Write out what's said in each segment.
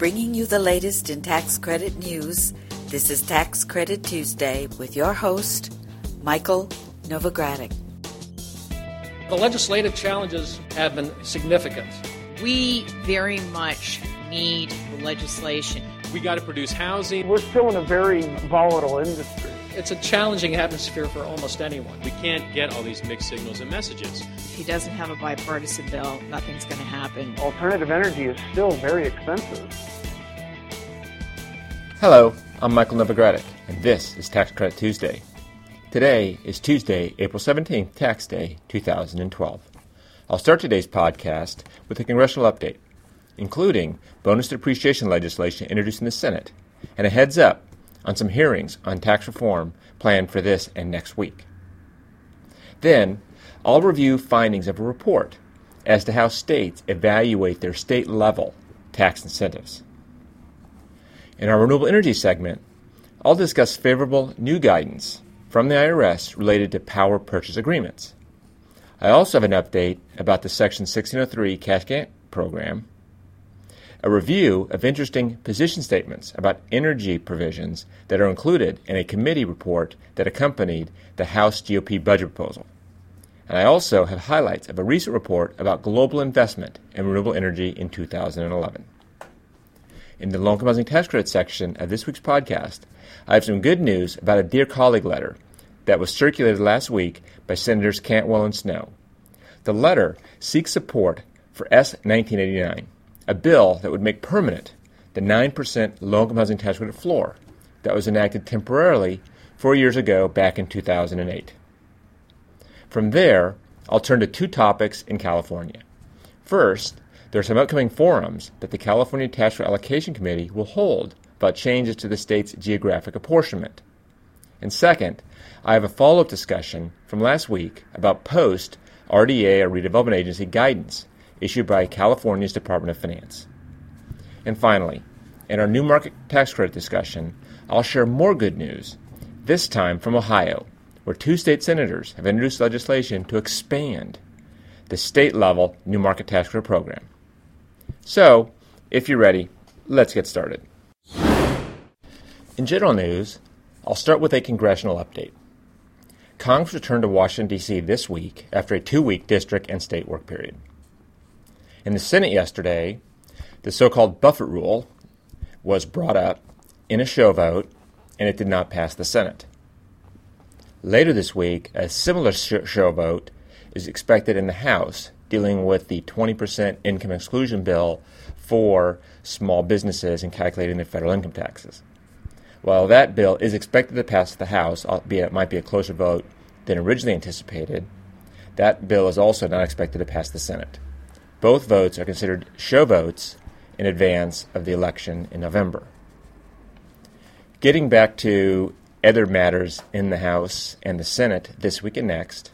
bringing you the latest in tax credit news. This is Tax Credit Tuesday with your host, Michael Novogradac. The legislative challenges have been significant. We very much need legislation. We got to produce housing. We're still in a very volatile industry. It's a challenging atmosphere for almost anyone. We can't get all these mixed signals and messages. If he doesn't have a bipartisan bill, nothing's going to happen. Alternative energy is still very expensive. Hello, I'm Michael Novogradac, and this is Tax Credit Tuesday. Today is Tuesday, April 17th, Tax Day 2012. I'll start today's podcast with a congressional update, including bonus depreciation legislation introduced in the Senate, and a heads up on some hearings on tax reform planned for this and next week. Then, I'll review findings of a report as to how states evaluate their state-level tax incentives. In our renewable energy segment, I'll discuss favorable new guidance from the IRS related to power purchase agreements. I also have an update about the Section 1603 Cash Grant Program, a review of interesting position statements about energy provisions that are included in a committee report that accompanied the House GOP budget proposal. And I also have highlights of a recent report about global investment in renewable energy in 2011. In the low-income housing tax credit section of this week's podcast, I have some good news about a Dear Colleague letter that was circulated last week by Senators Cantwell and Snowe. The letter seeks support for S. 1989, a bill that would make permanent the 9% low-income housing tax credit floor that was enacted temporarily 4 years ago back in 2008. From there, I'll turn to two topics in California. First, there are some upcoming forums that the California Tax Allocation Committee will hold about changes to the state's geographic apportionment. And second, I have a follow-up discussion from last week about post-RDA or Redevelopment Agency guidance issued by California's Department of Finance. And finally, in our new market tax credit discussion, I'll share more good news, this time from Ohio, where two state senators have introduced legislation to expand the state-level new market tax credit program. So, if you're ready, let's get started. In general news, I'll start with a congressional update. Congress returned to Washington, D.C. this week after a two-week district and state work period. In the Senate yesterday, the so-called Buffett Rule was brought up in a show vote, and it did not pass the Senate. Later this week, a similar show vote is expected in the House, dealing with the 20% income exclusion bill for small businesses and calculating their federal income taxes. While that bill is expected to pass the House, albeit it might be a closer vote than originally anticipated, that bill is also not expected to pass the Senate. Both votes are considered show votes in advance of the election in November. Getting back to other matters in the House and the Senate this week and next,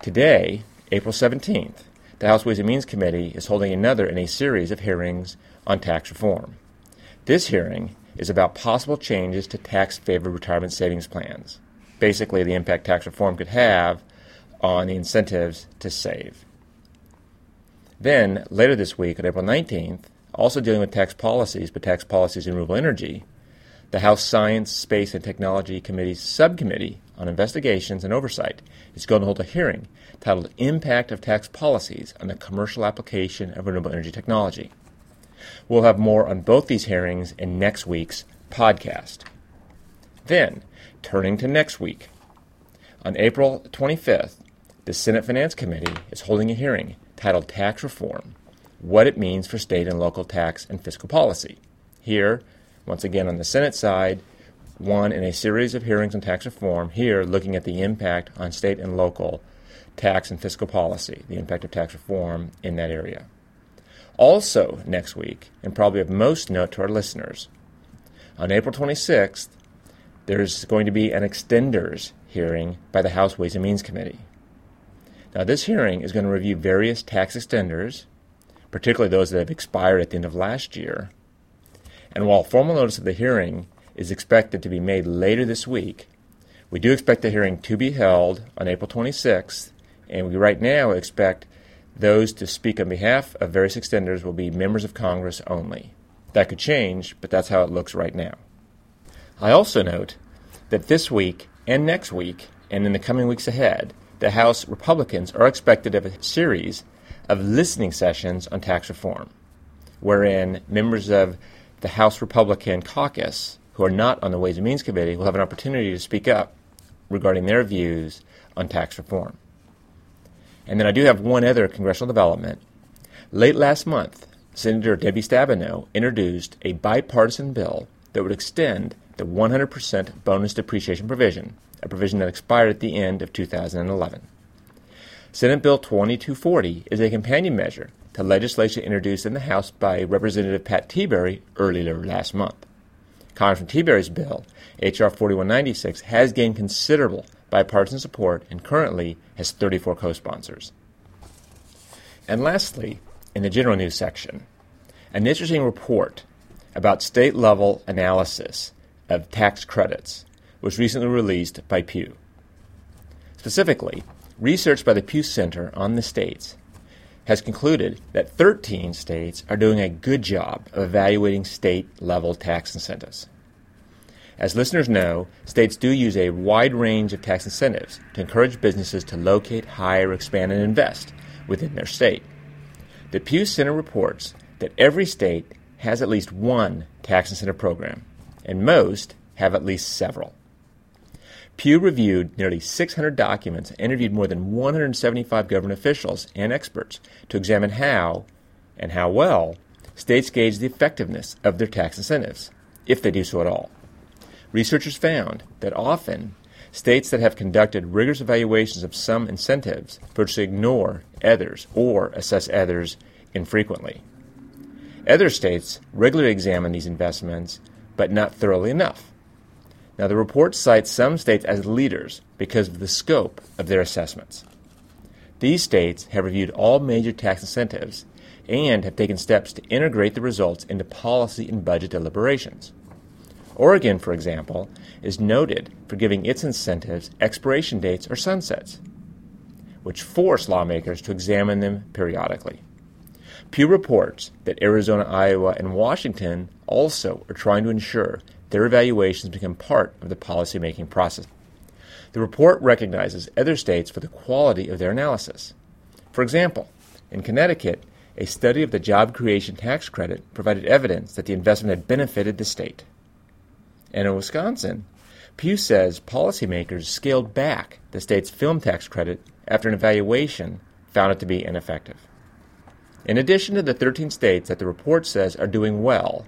today, April 17th, the House Ways and Means Committee is holding another in a series of hearings on tax reform. This hearing is about possible changes to tax-favored retirement savings plans, basically the impact tax reform could have on the incentives to save. Then, later this week, on April 19th, also dealing with tax policies, but tax policies in renewable energy, the House Science, Space, and Technology Committee's Subcommittee on Investigations and Oversight is going to hold a hearing titled Impact of Tax Policies on the Commercial Application of Renewable Energy Technology. We'll have more on both these hearings in next week's podcast. Then, turning to next week, on April 25th, the Senate Finance Committee is holding a hearing titled Tax Reform, What It Means for State and Local Tax and Fiscal Policy. Here, once again on the Senate side, one in a series of hearings on tax reform, here looking at the impact on state and local tax and fiscal policy, the impact of tax reform in that area. Also next week, and probably of most note to our listeners, on April 26th, there's going to be an extenders hearing by the House Ways and Means Committee. Now, this hearing is going to review various tax extenders, particularly those that have expired at the end of last year. And while formal notice of the hearing is expected to be made later this week, we do expect the hearing to be held on April 26th, and we right now expect those to speak on behalf of various extenders will be members of Congress only. That could change, but that's how it looks right now. I also note that this week and next week, and in the coming weeks ahead, the House Republicans are expected to have a series of listening sessions on tax reform, wherein members of the House Republican caucus who are not on the Ways and Means Committee will have an opportunity to speak up regarding their views on tax reform. And then I do have one other congressional development. Late last month, Senator Debbie Stabenow introduced a bipartisan bill that would extend the 100% bonus depreciation provision, a provision that expired at the end of 2011. Senate Bill 2240 is a companion measure to legislation introduced in the House by Representative Pat Tiberi earlier last month. Congressman Tiberi's bill, H.R. 4196, has gained considerable bipartisan support and currently has 34 co-sponsors. And lastly, in the general news section, an interesting report about state-level analysis of tax credits was recently released by Pew. Specifically, research by the Pew Center on the states has concluded that 13 states are doing a good job of evaluating state-level tax incentives. As listeners know, states do use a wide range of tax incentives to encourage businesses to locate, hire, expand, and invest within their state. The Pew Center reports that every state has at least one tax incentive program, and most have at least several. Pew reviewed nearly 600 documents and interviewed more than 175 government officials and experts to examine how, and how well, states gauge the effectiveness of their tax incentives, if they do so at all. Researchers found that often states that have conducted rigorous evaluations of some incentives virtually ignore others or assess others infrequently. Other states regularly examine these investments, but not thoroughly enough. Now, the report cites some states as leaders because of the scope of their assessments. These states have reviewed all major tax incentives and have taken steps to integrate the results into policy and budget deliberations. Oregon, for example, is noted for giving its incentives expiration dates or sunsets, which force lawmakers to examine them periodically. Pew reports that Arizona, Iowa, and Washington also are trying to ensure their evaluations become part of the policymaking process. The report recognizes other states for the quality of their analysis. For example, in Connecticut, a study of the job creation tax credit provided evidence that the investment had benefited the state. And in Wisconsin, Pew says policymakers scaled back the state's film tax credit after an evaluation found it to be ineffective. In addition to the 13 states that the report says are doing well,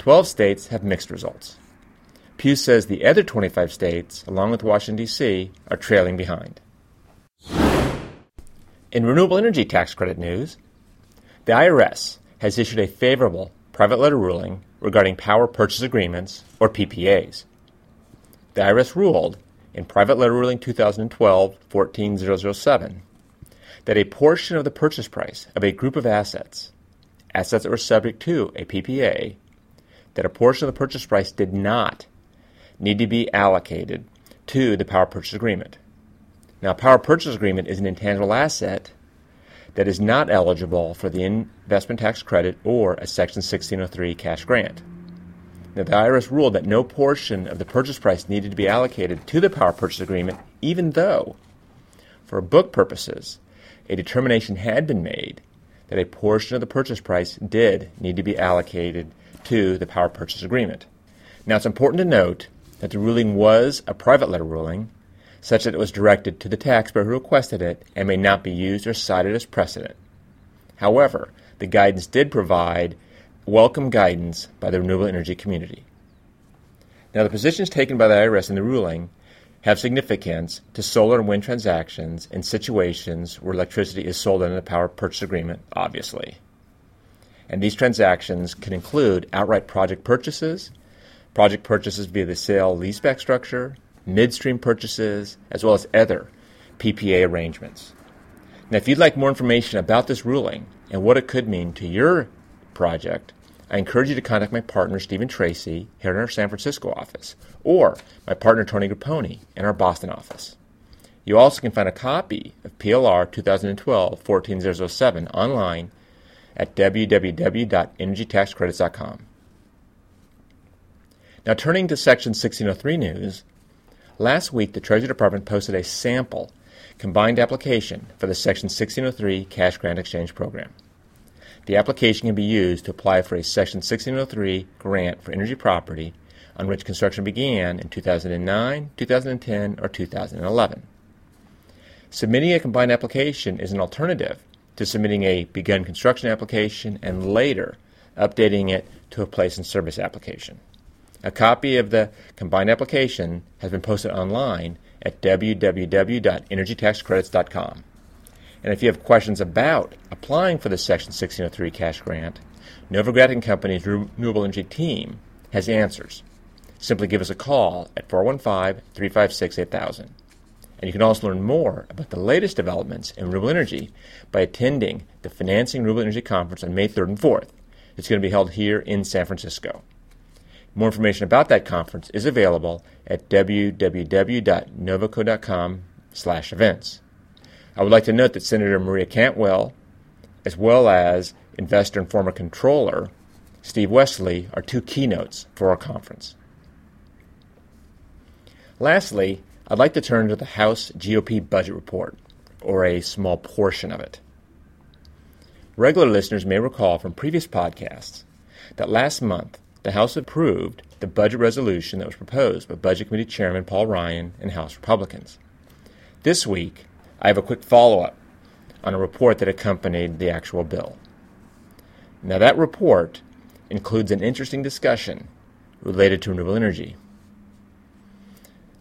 12 states have mixed results. Pew says the other 25 states, along with Washington, D.C., are trailing behind. In renewable energy tax credit news, the IRS has issued a favorable private letter ruling regarding power purchase agreements, or PPAs. The IRS ruled in Private Letter Ruling 2012-14007 that a portion of the purchase price of a group of assets that were subject to a PPA, that a portion of the purchase price did not need to be allocated to the power purchase agreement. Now, a power purchase agreement is an intangible asset that is not eligible for the investment tax credit or a Section 1603 cash grant. Now, the IRS ruled that no portion of the purchase price needed to be allocated to the power purchase agreement, even though, for book purposes, a determination had been made that a portion of the purchase price did need to be allocated to the power purchase agreement. Now, it's important to note that the ruling was a private letter ruling, such that it was directed to the taxpayer who requested it and may not be used or cited as precedent. However, the guidance did provide welcome guidance by the renewable energy community. Now, the positions taken by the IRS in the ruling have significance to solar and wind transactions in situations where electricity is sold under the power purchase agreement, obviously. And these transactions can include outright project purchases via the sale leaseback structure, midstream purchases, as well as other PPA arrangements. Now, if you'd like more information about this ruling and what it could mean to your project, I encourage you to contact my partner, Stephen Tracy, here in our San Francisco office, or my partner, Tony Grapponi, in our Boston office. You also can find a copy of PLR 2012-14007 online at www.energytaxcredits.com. Now, turning to Section 1603 news, last week the Treasury Department posted a sample combined application for the Section 1603 Cash Grant Exchange Program. The application can be used to apply for a Section 1603 grant for energy property on which construction began in 2009, 2010, or 2011. Submitting a combined application is an alternative to submitting a begun construction application and later updating it to a place in service application. A copy of the combined application has been posted online at www.energytaxcredits.com. And if you have questions about applying for the Section 1603 cash grant, Novogradac and Company's renewable energy team has answers. Simply give us a call at 415-356-8000. And you can also learn more about the latest developments in renewable energy by attending the Financing Renewable Energy Conference on May 3rd and 4th. It's going to be held here in San Francisco. More information about that conference is available at www.novaco.com/events. I would like to note that Senator Maria Cantwell, as well as investor and former controller Steve Westley, are two keynotes for our conference. Lastly, I'd like to turn to the House GOP budget report, or a small portion of it. Regular listeners may recall from previous podcasts that last month the House approved the budget resolution that was proposed by Budget Committee Chairman Paul Ryan and House Republicans. This week, I have a quick follow-up on a report that accompanied the actual bill. Now, that report includes an interesting discussion related to renewable energy.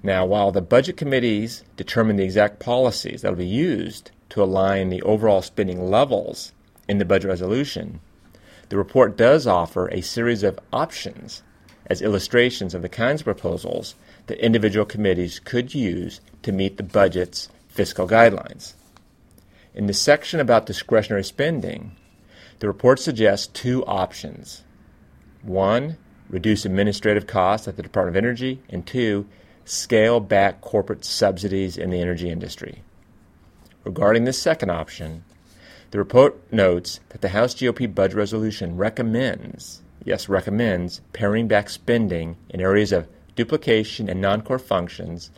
Now, while the budget committees determine the exact policies that will be used to align the overall spending levels in the budget resolution, the report does offer a series of options as illustrations of the kinds of proposals that individual committees could use to meet the budget's fiscal guidelines. In the section about discretionary spending, the report suggests two options. One, reduce administrative costs at the Department of Energy, and two, scale back corporate subsidies in the energy industry. Regarding this second option, the report notes that the House GOP budget resolution recommends, yes, recommends, paring back spending in areas of duplication and non-core functions,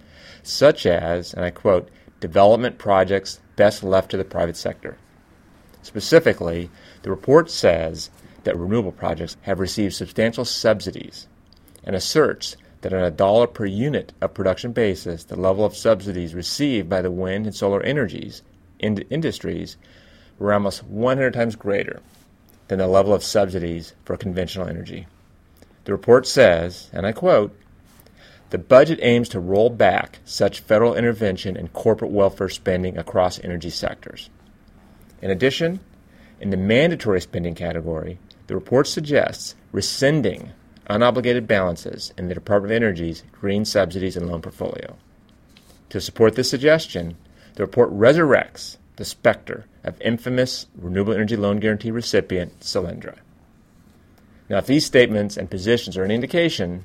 such as, and I quote, development projects best left to the private sector. Specifically, the report says that renewable projects have received substantial subsidies and asserts that on a dollar per unit of production basis, the level of subsidies received by the wind and solar energies industries were almost 100 times greater than the level of subsidies for conventional energy. The report says, and I quote, the budget aims to roll back such federal intervention and corporate welfare spending across energy sectors. In addition, in the mandatory spending category, the report suggests rescinding unobligated balances in the Department of Energy's green subsidies and loan portfolio. To support this suggestion, the report resurrects the specter of infamous renewable energy loan guarantee recipient Solyndra. Now, if these statements and positions are an indication,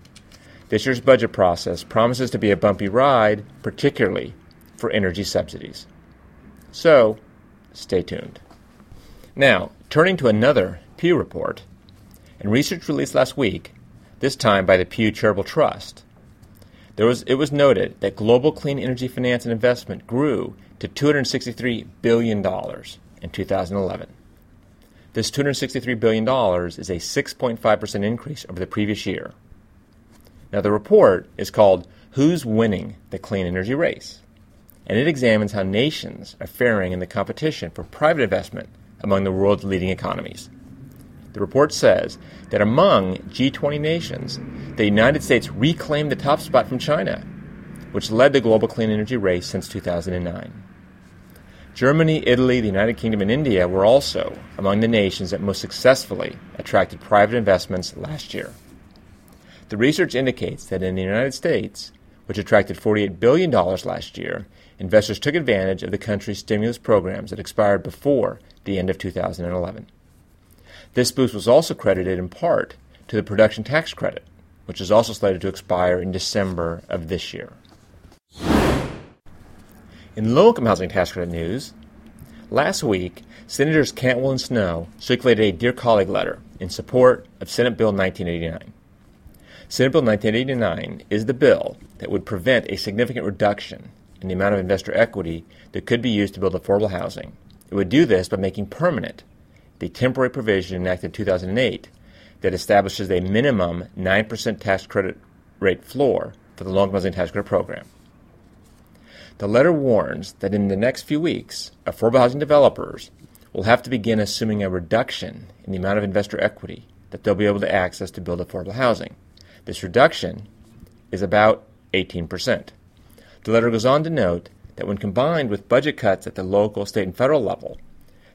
this year's budget process promises to be a bumpy ride, particularly for energy subsidies. So, stay tuned. Now, turning to another Pew report, and research released last week, this time by the Pew Charitable Trust, it was noted that global clean energy finance and investment grew to $263 billion in 2011. This $263 billion is a 6.5% increase over the previous year. Now, the report is called Who's Winning the Clean Energy Race? And it examines how nations are faring in the competition for private investment among the world's leading economies. The report says that among G20 nations, the United States reclaimed the top spot from China, which led the global clean energy race since 2009. Germany, Italy, the United Kingdom, and India were also among the nations that most successfully attracted private investments last year. The research indicates that in the United States, which attracted $48 billion last year, investors took advantage of the country's stimulus programs that expired before the end of 2011. This boost was also credited in part to the production tax credit, which is also slated to expire in December of this year. In low-income housing tax credit news, Last week, Senators Cantwell and Snowe circulated a Dear Colleague letter in support of Senate Bill 1989. Senate Bill 1989 is the bill that would prevent a significant reduction in the amount of investor equity that could be used to build affordable housing. It would do this by making permanent the temporary provision enacted in 2008 that establishes a minimum 9% tax credit rate floor for the long-term tax credit program. The letter warns that in the next few weeks, affordable housing developers will have to begin assuming a reduction in the amount of investor equity that they'll be able to access to build affordable housing. This reduction is about 18%. The letter goes on to note that when combined with budget cuts at the local, state, and federal level,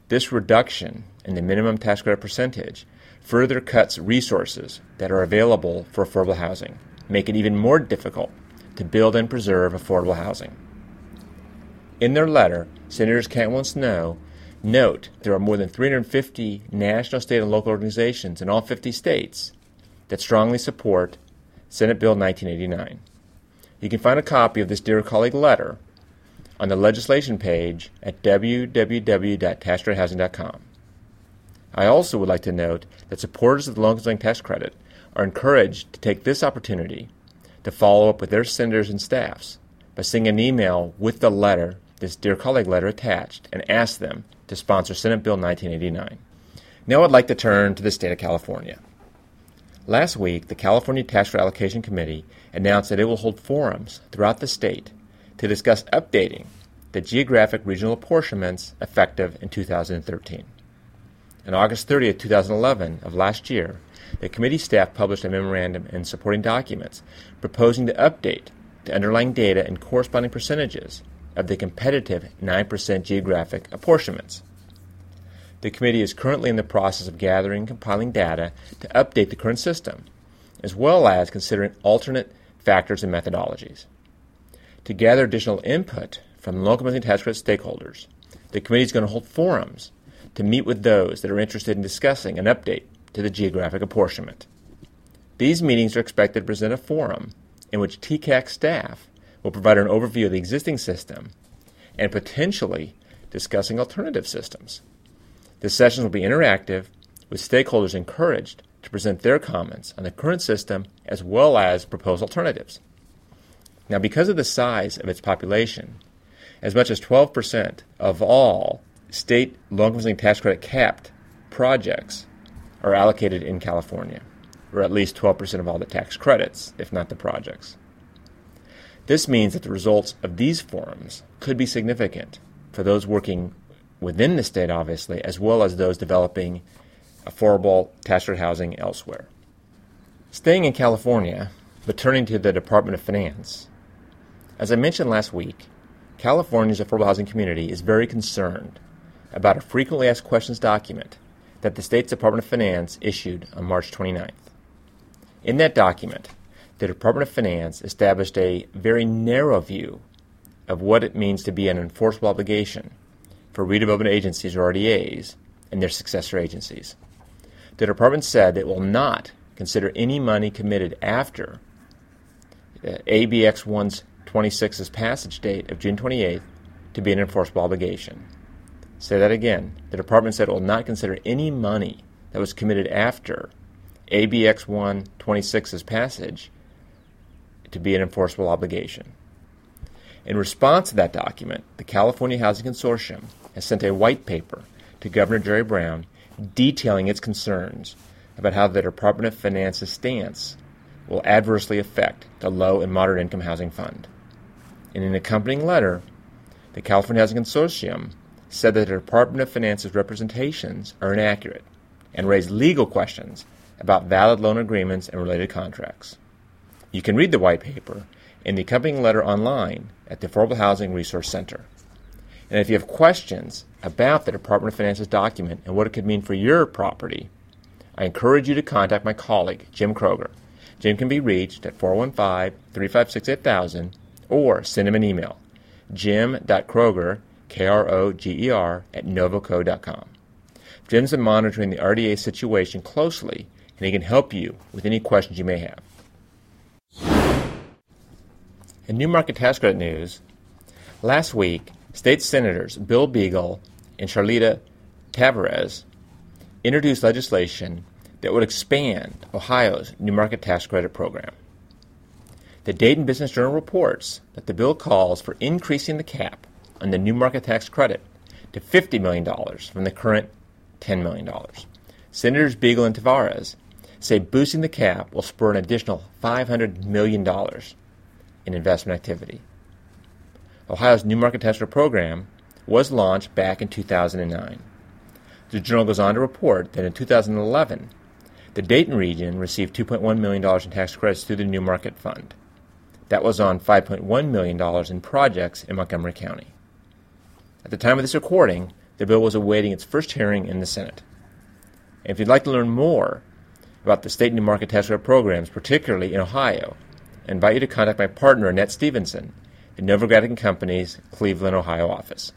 this reduction in the minimum tax credit percentage further cuts resources that are available for affordable housing, make it even more difficult to build and preserve affordable housing. In their letter, Senators Cantwell and Snowe note there are more than 350 national, state, and local organizations in all 50 states that strongly support Senate Bill 1989. You can find a copy of this Dear Colleague letter on the legislation page at www.taxcredithousing.com. I also would like to note that supporters of the long-term tax credit are encouraged to take this opportunity to follow up with their senators and staffs by sending an email with the letter, this Dear Colleague letter attached, and ask them to sponsor Senate Bill 1989. Now I'd like to turn to the state of California. Last week, the California Tax Allocation Committee announced that it will hold forums throughout the state to discuss updating the geographic regional apportionments effective in 2013. On August 30, 2011 of last year, the committee staff published a memorandum and supporting documents proposing to update the underlying data and corresponding percentages of the competitive 9% geographic apportionments. The committee is currently in the process of gathering and compiling data to update the current system, as well as considering alternate factors and methodologies. To gather additional input from local and tax credit stakeholders, the committee is going to hold forums to meet with those that are interested in discussing an update to the geographic apportionment. These meetings are expected to present a forum in which TCAC staff will provide an overview of the existing system and potentially discussing alternative systems. The sessions will be interactive, with stakeholders encouraged to present their comments on the current system as well as proposed alternatives. Now, because of the size of its population, as much as 12% of all state long-term tax credit capped projects are allocated in California, or at least 12% of all the tax credits, if not the projects. This means that the results of these forums could be significant for those working within the state, obviously, as well as those developing affordable tax credit housing elsewhere. Staying in California, but turning to the Department of Finance, as I mentioned last week, California's affordable housing community is very concerned about a frequently asked questions document that the state's Department of Finance issued on March 29th. In that document, the Department of Finance established a very narrow view of what it means to be an enforceable obligation for redevelopment agencies, or RDAs, and their successor agencies. The department said it will not consider any money committed after ABX 126's passage date of June 28th to be an enforceable obligation. Say that again. The department said it will not consider any money that was committed after ABX 126's passage to be an enforceable obligation. In response to that document, the California Housing Consortium has sent a white paper to Governor Jerry Brown detailing its concerns about how the Department of Finance's stance will adversely affect the low and moderate income housing fund. In an accompanying letter, the California Housing Consortium said that the Department of Finance's representations are inaccurate and raise legal questions about valid loan agreements and related contracts. You can read the white paper and the accompanying letter online at the Affordable Housing Resource Center. And if you have questions about the Department of Finance's document and what it could mean for your property, I encourage you to contact my colleague, Jim Kroger. Jim can be reached at 415-356-8000 or send him an email, jim.kroger, K-R-O-G-E-R, at novoco.com. Jim's been monitoring the RDA situation closely, and he can help you with any questions you may have. In New Market Tax Credit news, last week, state senators Bill Beagle and Charlita Tavares introduced legislation that would expand Ohio's New Market Tax Credit Program. The Dayton Business Journal reports that the bill calls for increasing the cap on the New Market Tax Credit to $50 million from the current $10 million. Senators Beagle and Tavares say boosting the cap will spur an additional $500 million in investment activity. Ohio's New Market Tax Credit Program was launched back in 2009. The journal goes on to report that in 2011, the Dayton region received $2.1 million in tax credits through the New Market Fund. That was on $5.1 million in projects in Montgomery County. At the time of this recording, the bill was awaiting its first hearing in the Senate. And if you'd like to learn more about the state New Market Tax Credit programs, particularly in Ohio, I invite you to contact my partner, Annette Stevenson, the Novogradac and Company's Cleveland, Ohio office.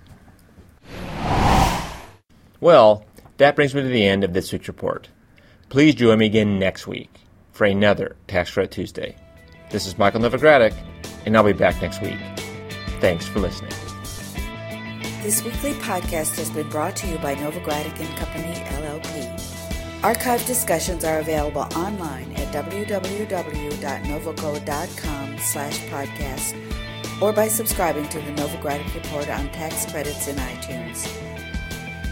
Well, that brings me to the end of this week's report. Please join me again next week for another Tax Credit Tuesday. This is Michael Novogradac, and I'll be back next week. Thanks for listening. This weekly podcast has been brought to you by Novogradac and Company, LLP. Archived discussions are available online at www.novoco.com/podcast or by subscribing to the Novogradac Report on tax credits in iTunes.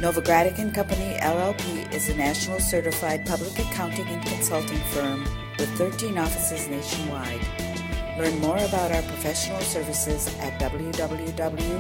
Novogradac and Company, LLP is a national certified public accounting and consulting firm with 13 offices nationwide. Learn more about our professional services at www.novoco.com.